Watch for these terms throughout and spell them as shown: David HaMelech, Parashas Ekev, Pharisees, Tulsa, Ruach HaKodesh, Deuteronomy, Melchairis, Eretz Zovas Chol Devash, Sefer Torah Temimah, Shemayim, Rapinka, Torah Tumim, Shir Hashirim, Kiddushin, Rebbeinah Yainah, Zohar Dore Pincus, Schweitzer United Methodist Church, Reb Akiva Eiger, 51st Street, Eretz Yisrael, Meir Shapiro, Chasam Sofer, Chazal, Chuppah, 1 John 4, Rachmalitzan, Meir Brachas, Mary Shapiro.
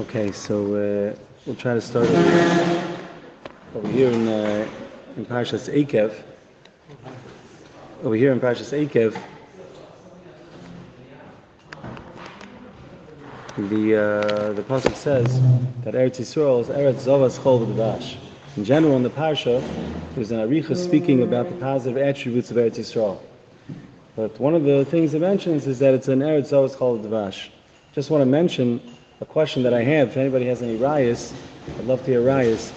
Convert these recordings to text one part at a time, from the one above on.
Okay, so we'll try to start over here in Parashas Ekev. Over here in Parashas Ekev, the pasuk says that Eretz Yisrael is Eretz Zovas Chol Devash. In general, in the parsha, there's an aricha speaking about the positive attributes of Eretz Yisrael. But one of the things it mentions is that it's an Eretz Zovas Chol Devash. Just want to mention a question that I have, if anybody has any rayas, I'd love to hear rayas.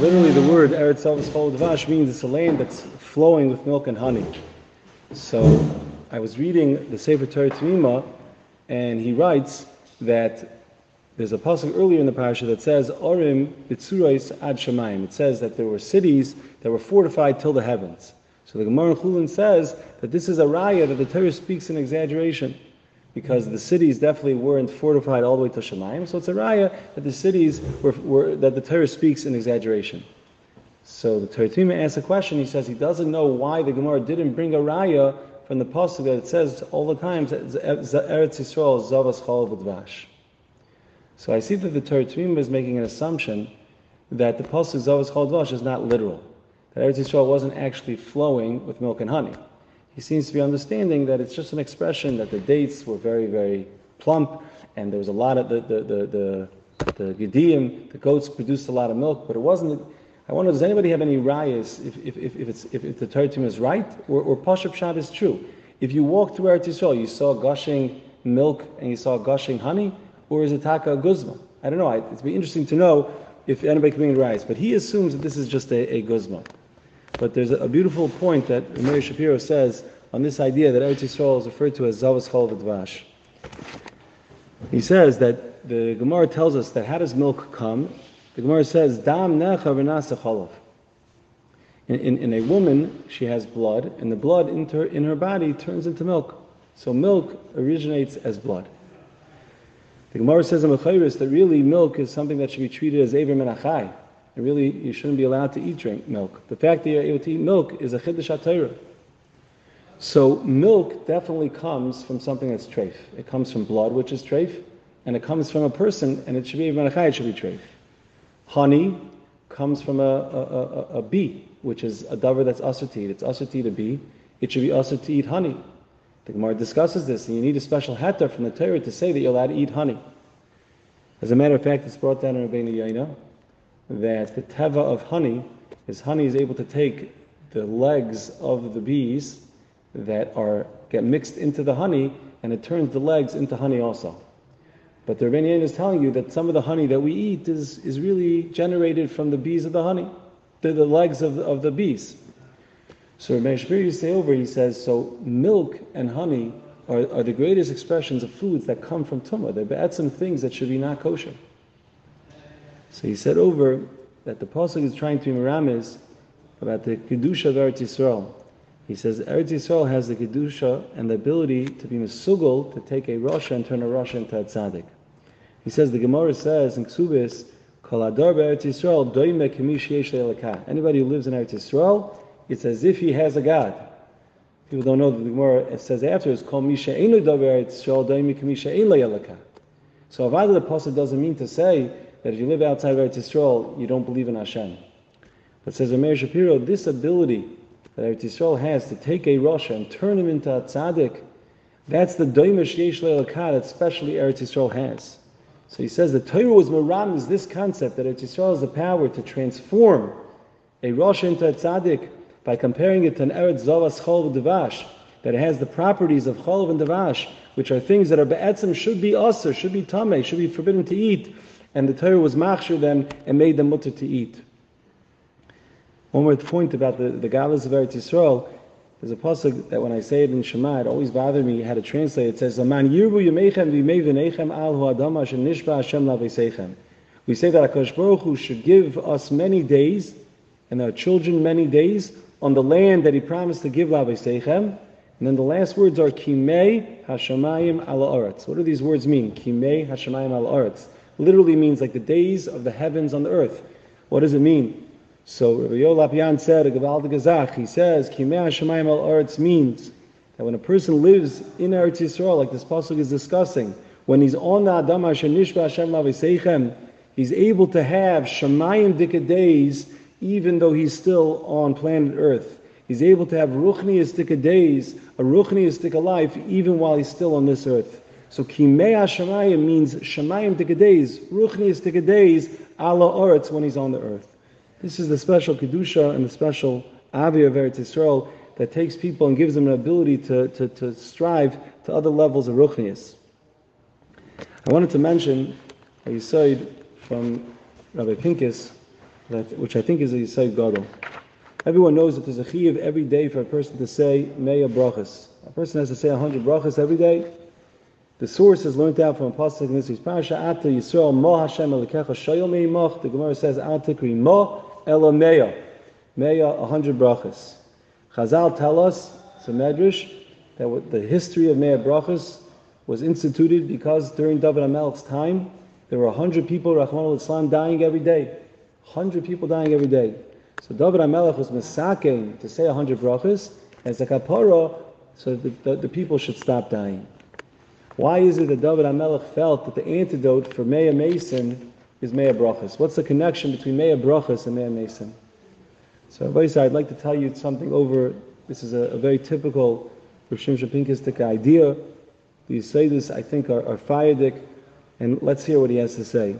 Literally the word Eretz Zovas Chol Devash means it's a land that's flowing with milk and honey. So I was reading the Sefer Torah Temimah, and he writes that there's a pasuk earlier in the parasha that says, Orim Bitsurais Ad Shemayim. It says that there were cities that were fortified till the heavens. So the Gemara Chulin says that this is a raya that the Torah speaks in exaggeration, because the cities definitely weren't fortified all the way to Shemayim, so it's a raya that the cities were that the Torah speaks in exaggeration. So the Torah Tumim asks a question. He says he doesn't know why the Gemara didn't bring a raya from the pasuk that it says all the time, Eretz Yisrael Zovas Chol Devash. So I see that the Torah Tumim is making an assumption that the pasuk Zovas Chol Devash is not literal, that Eretz Yisrael wasn't actually flowing with milk and honey. He seems to be understanding that it's just an expression that the dates were very, very plump, and there was a lot of the gideim, the goats produced a lot of milk, but it wasn't. I wonder, does anybody have any rayas if the Torah is right or Pashup Shab is true? If you walked through Eretz Yisrael, you saw gushing milk and you saw gushing honey, or is it taka guzma? I don't know. It'd be interesting to know if anybody can bring rayas, but he assumes that this is just a guzma. But there's a beautiful point that Mary Shapiro says on this idea that Eretz Yisrael is referred to as Zovas Chol Devash. He says that the Gemara tells us that how does milk come? The Gemara says, Dam necha v'nasa chalav. In a woman, she has blood, and the blood in her body turns into milk. So milk originates as blood. The Gemara says in Melchairis that really milk is something that should be treated as Eiver Menachai. And really, you shouldn't be allowed to drink milk. The fact that you're able to eat milk is a chiddush HaTorah. So milk definitely comes from something that's treif. It comes from blood, which is treif, and it comes from a person, and it should be menachai, it should be treif. Honey comes from a bee, which is a davar that's asur to eat. It's asur to eat a bee. It should be asur to eat honey. The Gemara discusses this, and you need a special heter from the Torah to say that you're allowed to eat honey. As a matter of fact, it's brought down in Rebbeinah Yainah that the teva of honey is honey is able to take the legs of the bees that get mixed into the honey, and it turns the legs into honey also. But the Rebbeinah Yainah is telling you that some of the honey that we eat is really generated from the bees of the honey, the legs of the bees. So Meir Shapiro used to say over, he says, so milk and honey are the greatest expressions of foods that come from tumah. They're be'etzem things that should be not kosher. So he said over that the pasuk is trying to be meramis about the kedusha of Eretz Yisrael. He says Eretz Yisrael has the kedusha and the ability to be mesugel to take a rasha and turn a rasha into a tzaddik. He says the Gemara says in Ksubis, Kol hadar b'Eretz Yisrael doimeh k'mi sheyesh le'elokah. Anybody who lives in Eretz Yisrael, it's as if he has a god. People don't know that the Gemara says afterwards, Kol mi she'einu dar b'Eretz Yisrael doimeh k'mi she'ein le'elokah. So avada the pasuk doesn't mean to say that if you live outside of Eretz Yisrael, you don't believe in Hashem. But says Meir Shapiro, this ability that Eretz Yisrael has to take a rasha and turn him into a tzaddik, that's the doimeh sheyesh le'elokah that specially Eretz Yisrael has. So he says the Torah was meramis this concept that Eretz Yisrael has the power to transform a rasha into a tzaddik by comparing it to an Eretz Zovas Chol Devash, that it has the properties of Chol and Devash, which are things that are be'etzim should be asur, should be tameh, should be forbidden to eat, and the Torah was machshir them and made them mutter to eat. One more point about the godless of Eretz Yisrael. There's a pasuk that when I say it in Shema, it always bothered me how to translate it. It says, Laman yirbu yameichem v'yimei v'neichem al hu adam asher nishba Hashem l'avesechem. We say that HaKadosh Baruch Hu should give us many days, and our children many days, on the land that He promised to give l'avesechem. And then the last words are, Kimei hashamayim al ha'aretz. What do these words mean? Kimei hashamayim al ha'aretz. Literally means like the days of the heavens on the earth. What does it mean? So Rabbi Olapyan said, he says, Kimei HaShemayim Al Eretz means that when a person lives in Eretz Yisrael, like this pasuk is discussing, when he's on the Adam Asher Nishba Hashem Laveseichem, he's able to have Shemayim Dikka days, even though he's still on planet Earth. He's able to have Ruchnius Dikka days, a Ruchnius Dikka life, even while he's still on this earth. So Kimea Shemayim means Shemayim Dikka days, Ruchnius Dikka days, Ala Oretz, when he's on the earth. This is the special Kedusha and the special Avi of Eretz Yisrael that takes people and gives them an ability to strive to other levels of Ruchnius. I wanted to mention a Yisoid from Rabbi Pinkus, which I think is a Yisoid Gadol. Everyone knows that there's a chiyuv every day for a person to say Meya brachas. A person has to say 100 brachas every day. The source is learned out from a pasuk in this week's parasha. Ata Yisrael Mo Hashem Elikecha Shayol Meimach. The Gemara says Ata Kri Mo Elo Meya. Meya 100 brachas. Chazal tell us, it's a medrash, that the history of Meya brachas was instituted because during David HaMelech's time, there were 100 people, Rachmalitzan, dying every day. 100 people dying every day. So David HaMelech was misaking to say 100 brachas as a kapara, so that the people should stop dying. Why is it that David HaMelech felt that the antidote for Meya Mason is Meya brachas? What's the connection between Meya brachas and Meya Mason? So I'd like to tell you something over, this is a very typical Reb Pinkus idea. These Sayyidus, I think, are Fayadik, and let's hear what he has to say.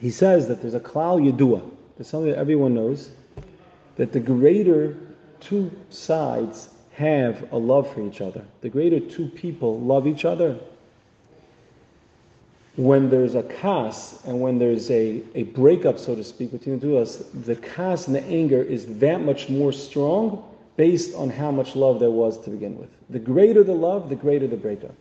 He says that there's a klal yedua, there's something that everyone knows, that the greater two sides have a love for each other. The greater two people love each other. When there's a kas, and when there's a breakup, so to speak, between the two of us, the kas and the anger is that much more strong based on how much love there was to begin with. The greater the love, the greater the breakup.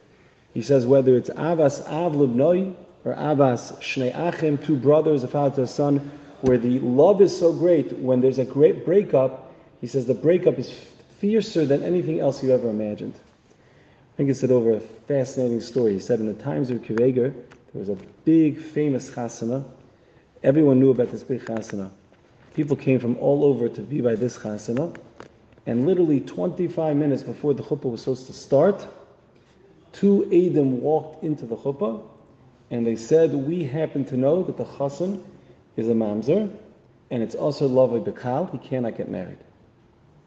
He says whether it's avas av libnoi or avas shnei achim, two brothers, a father to a son, where the love is so great, when there's a great breakup, he says the breakup is fiercer than anything else you ever imagined. I think he said over a fascinating story. He said in the times of Reb Akiva Eiger, there was a big famous chasana. Everyone knew about this big chasana. People came from all over to be by this chasana. And literally 25 minutes before the chuppah was supposed to start, two Eidim walked into the chuppah, and they said, we happen to know that the chassan is a mamzer, and it's also lovely b'kal, he cannot get married.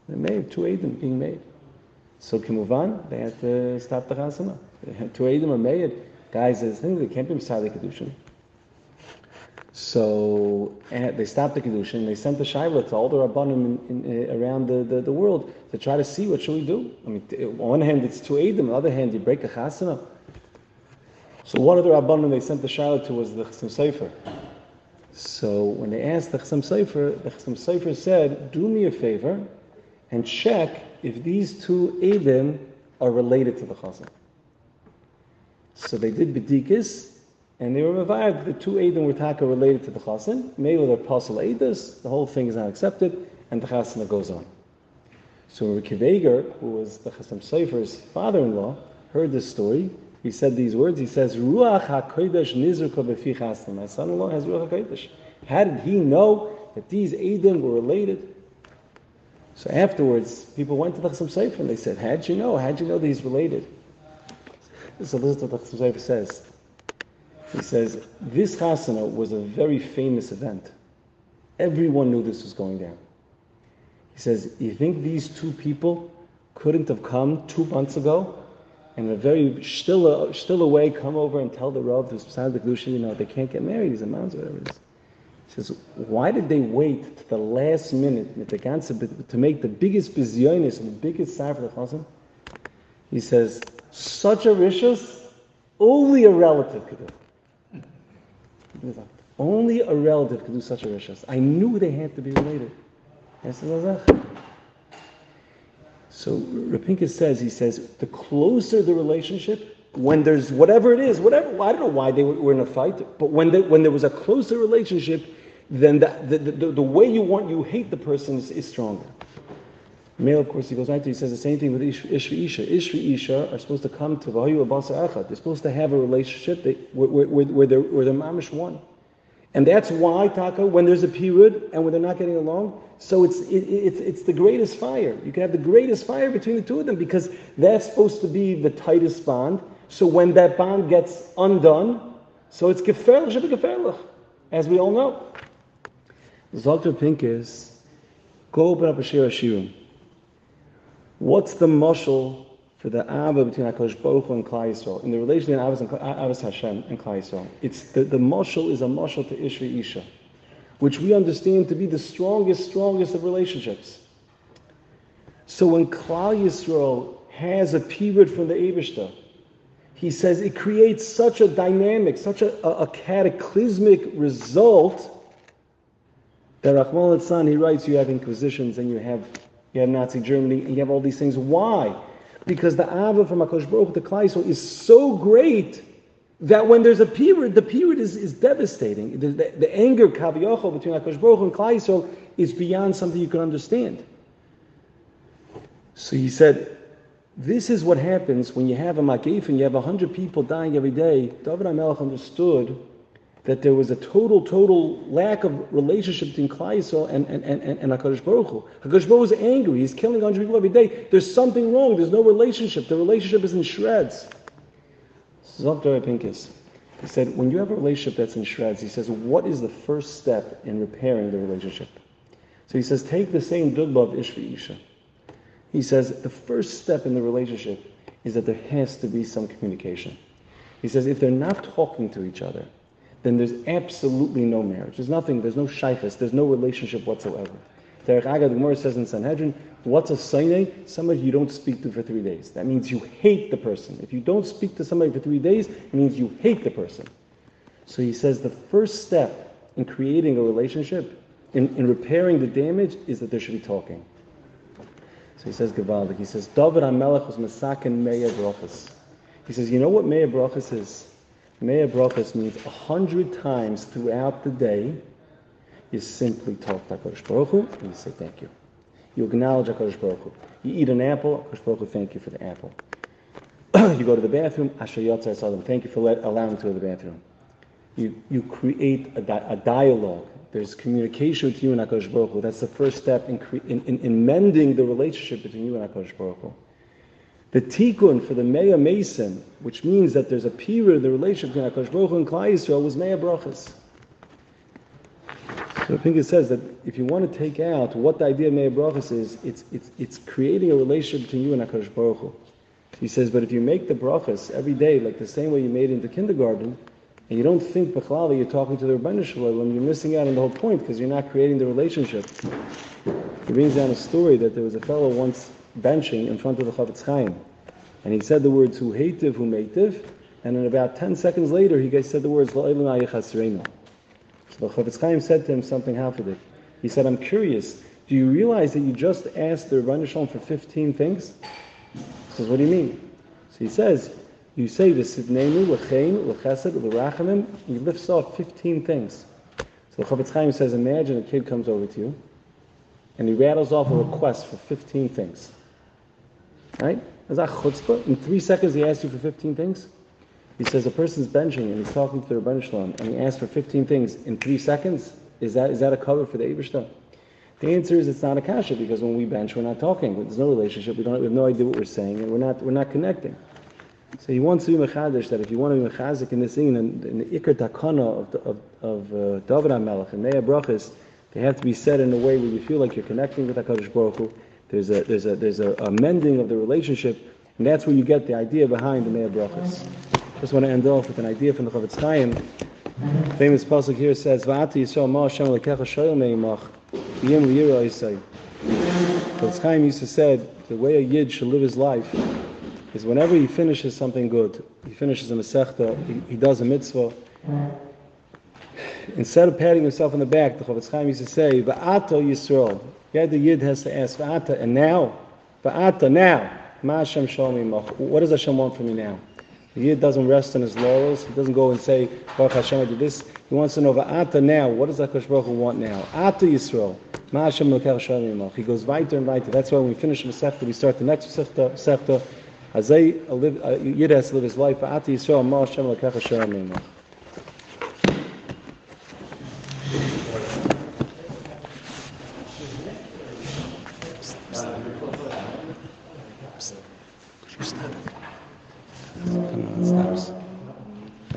They made two Eidim being made. So kimuvan, they had to stop the chasana. Two Eidim are made. Guys, this thing, they can't be mitzad the kedushin. So they stopped the kedushin, and they sent the shayla to all the rabbanim around the world to try to see what should we do. I mean, on one hand it's two eidim, on the other hand you break a chasana. So one of the rabbanim they sent the shayla to was the Chasam Sofer. So when they asked the Chasam Sofer said, "Do me a favor and check if these two eidim are related to the chasana." So they did b'dikis. And they were revived. The two Eidim were taka related to the Chassan. Made with their Apostle Eidas. The whole thing is not accepted. And the Chassan goes on. So Reb Akiva Eiger, who was the Chasam Sofer's father-in-law, heard this story. He said these words. He says, Ruach HaKodesh Nizruka B'fi Chassan. My son-in-law has Ruach HaKodesh. How did he know that these Eidim were related? So afterwards, people went to the Chasam Sofer and they said, how'd you know? How'd you know that he's related? So this is what the Chasam Sofer says. He says, this chasana was a very famous event. Everyone knew this was going down. He says, you think these two people couldn't have come 2 months ago and in a very still way come over and tell the Rav who's beside the Kedusha, you know, they can't get married, he's a mountain, whatever it is. He says, why did they wait to the last minute to make the biggest bizyonis and the biggest sign for the chasana? He says, such a rishus, only a relative could do. Only a relative could do such a rishus. I knew they had to be related. So Rapinka says, he says, the closer the relationship, when there's whatever it is, whatever, I don't know why they were in a fight, but when there was a closer relationship, then the way you hate the person is stronger. Male, of course, he goes right to, he says the same thing with Ish v'Isha. Ish v'Isha are supposed to come to Vahayu Abasa Echad. They're supposed to have a relationship where they're mamish one. And that's why, Taka, when there's a period and when they're not getting along, so it's the greatest fire. You can have the greatest fire between the two of them because that's supposed to be the tightest bond. So when that bond gets undone, so it's geferlich should be geferlich, as we all know. Zohar Dore Pincus, go open up a Shir Hashirim. What's the mashal for the Abba between HaKadosh Baruch Hu and Klal Yisrael, in the relation between Abbas Hashem and Klal Yisrael? It's the mashal is a mashal to Ishri Isha, which we understand to be the strongest of relationships. So when Klal Yisrael has a period from the Eibishter, he says it creates such a dynamic, such a cataclysmic result, that Rachmalitzan, he writes, you have inquisitions and you have Nazi Germany and you have all these things. Why? Because the Ava from HaKadosh Baruch Hu to Klal Yisrael is so great that when there's a period, the period is devastating. The anger, kaviyachol, between HaKadosh Baruch Hu and Klal Yisrael is beyond something you can understand. So he said, this is what happens when you have a Magif and you have 100 people dying every day. David HaMelech understood that there was a total lack of relationship between Klal Yisrael and HaKadosh Baruch Hu. HaKadosh Baruch Hu is angry. He's killing 100 people every day. There's something wrong. There's no relationship. The relationship is in shreds. Zohar Dore Pincus, he said, when you have a relationship that's in shreds, he says, what is the first step in repairing the relationship? So he says, take the same dugma of Ish v'Isha. He says, the first step in the relationship is that there has to be some communication. He says, if they're not talking to each other, then there's absolutely no marriage. There's nothing, there's no shaykhus, there's no relationship whatsoever. Derech Agad, the Gemara says in Sanhedrin, what's a sainay? Somebody you don't speak to for 3 days. That means you hate the person. If you don't speak to somebody for 3 days, it means you hate the person. So he says the first step in creating a relationship, in repairing the damage, is that there should be talking. So he says, Gevaldik, he says, David HaMelech was Masakin Meir Brachas. He says, you know what Meir Brachas is? Meir Brachas means 100 times throughout the day, you simply talk to HaKadosh Baruch Hu and you say thank you. You acknowledge HaKadosh Baruch Hu. You eat an apple, HaKadosh Baruch Hu, thank you for the apple. You go to the bathroom, Asher Yatzar Sodom, thank you for allowing me to go to the bathroom. You create a dialogue. There's communication with you and HaKadosh Baruch Hu. That's the first step in mending the relationship between you and HaKadosh Baruch Hu. The tikkun for the Meir Mason, which means that there's a period of the relationship between HaKadosh Baruch Hu and Klal Yisrael, was Meir Brachas. So I think it says that if you want to take out what the idea of Meir Brachas is, it's creating a relationship between you and HaKadosh Baruch Hu. He says, but if you make the Brachas every day, like the same way you made it into kindergarten, and you don't think Bechlali, you're talking to the Rebbeinah Shapiro, and you're missing out on the whole point because you're not creating the relationship. He brings down a story that there was a fellow once benching in front of the Chofetz Chaim, and he said the words "hu heitiv, hu meitiv," and then about 10 seconds later, he said the words "la'olam yechasreinu." So the Chofetz Chaim said to him something haphazard. He said, "I'm curious. Do you realize that you just asked the Rebbeinah Shapiro for 15 things?" He says, "What do you mean?" So he says, "You say the Sidneinu, Lechein, Lechesed, Lerachamim." He lifts off 15 things. So the Chofetz Chaim says, "Imagine a kid comes over to you, and he rattles off a request for 15 things." Right? Is that chutzpah? In 3 seconds, he asks you for 15 things. He says a person's benching and he's talking to the Rebbeinu Shalom and he asks for 15 things in 3 seconds. Is that a cover for the Eibishter? The answer is it's not a kasha, because when we bench, we're not talking. There's no relationship. We have no idea what we're saying, and we're not connecting. So he wants to be mechadish that if you want to be mechazik in this scene, in the ikar takana of David HaMelech and Meir Brachas, they have to be said in a way where you feel like you're connecting with HaKadosh Baruch Hu. There's a mending of the relationship, and that's where you get the idea behind the Meir Brachas. Just want to end off with an idea from the Chofetz Chaim. The famous pasuk here says, "Va'ati Yisrael Ma Hashem Lekecha Shoyel Meimach Yim Liyira Yisai." Chofetz Chaim used to said, the way a yid should live his life is whenever he finishes something good, he finishes a mesechta, he does a mitzvah. Instead of patting himself on the back, the Chofetz Chaim used to say, "Va'ato Yisrael." Yeah, the yid has to ask, "Va'ata, and now? Va'ata, now. Ma Hashem shalom imach. What does Hashem want from me now?" The yid doesn't rest on his laurels. He doesn't go and say, "Baruch Hashem, I did this." He wants to know, "Va'ata, now. What does HaKadosh Baruch Hu want now? Ata Yisrael. Ma Hashem lokech shalom imach." He goes weiter and weiter. That's why when we finish the Masechta, we start the next Masechta. Hazei, yid has to live his life. Va'ata Yisrael, ma Hashem lokech shalom imach. It's kind of the steps.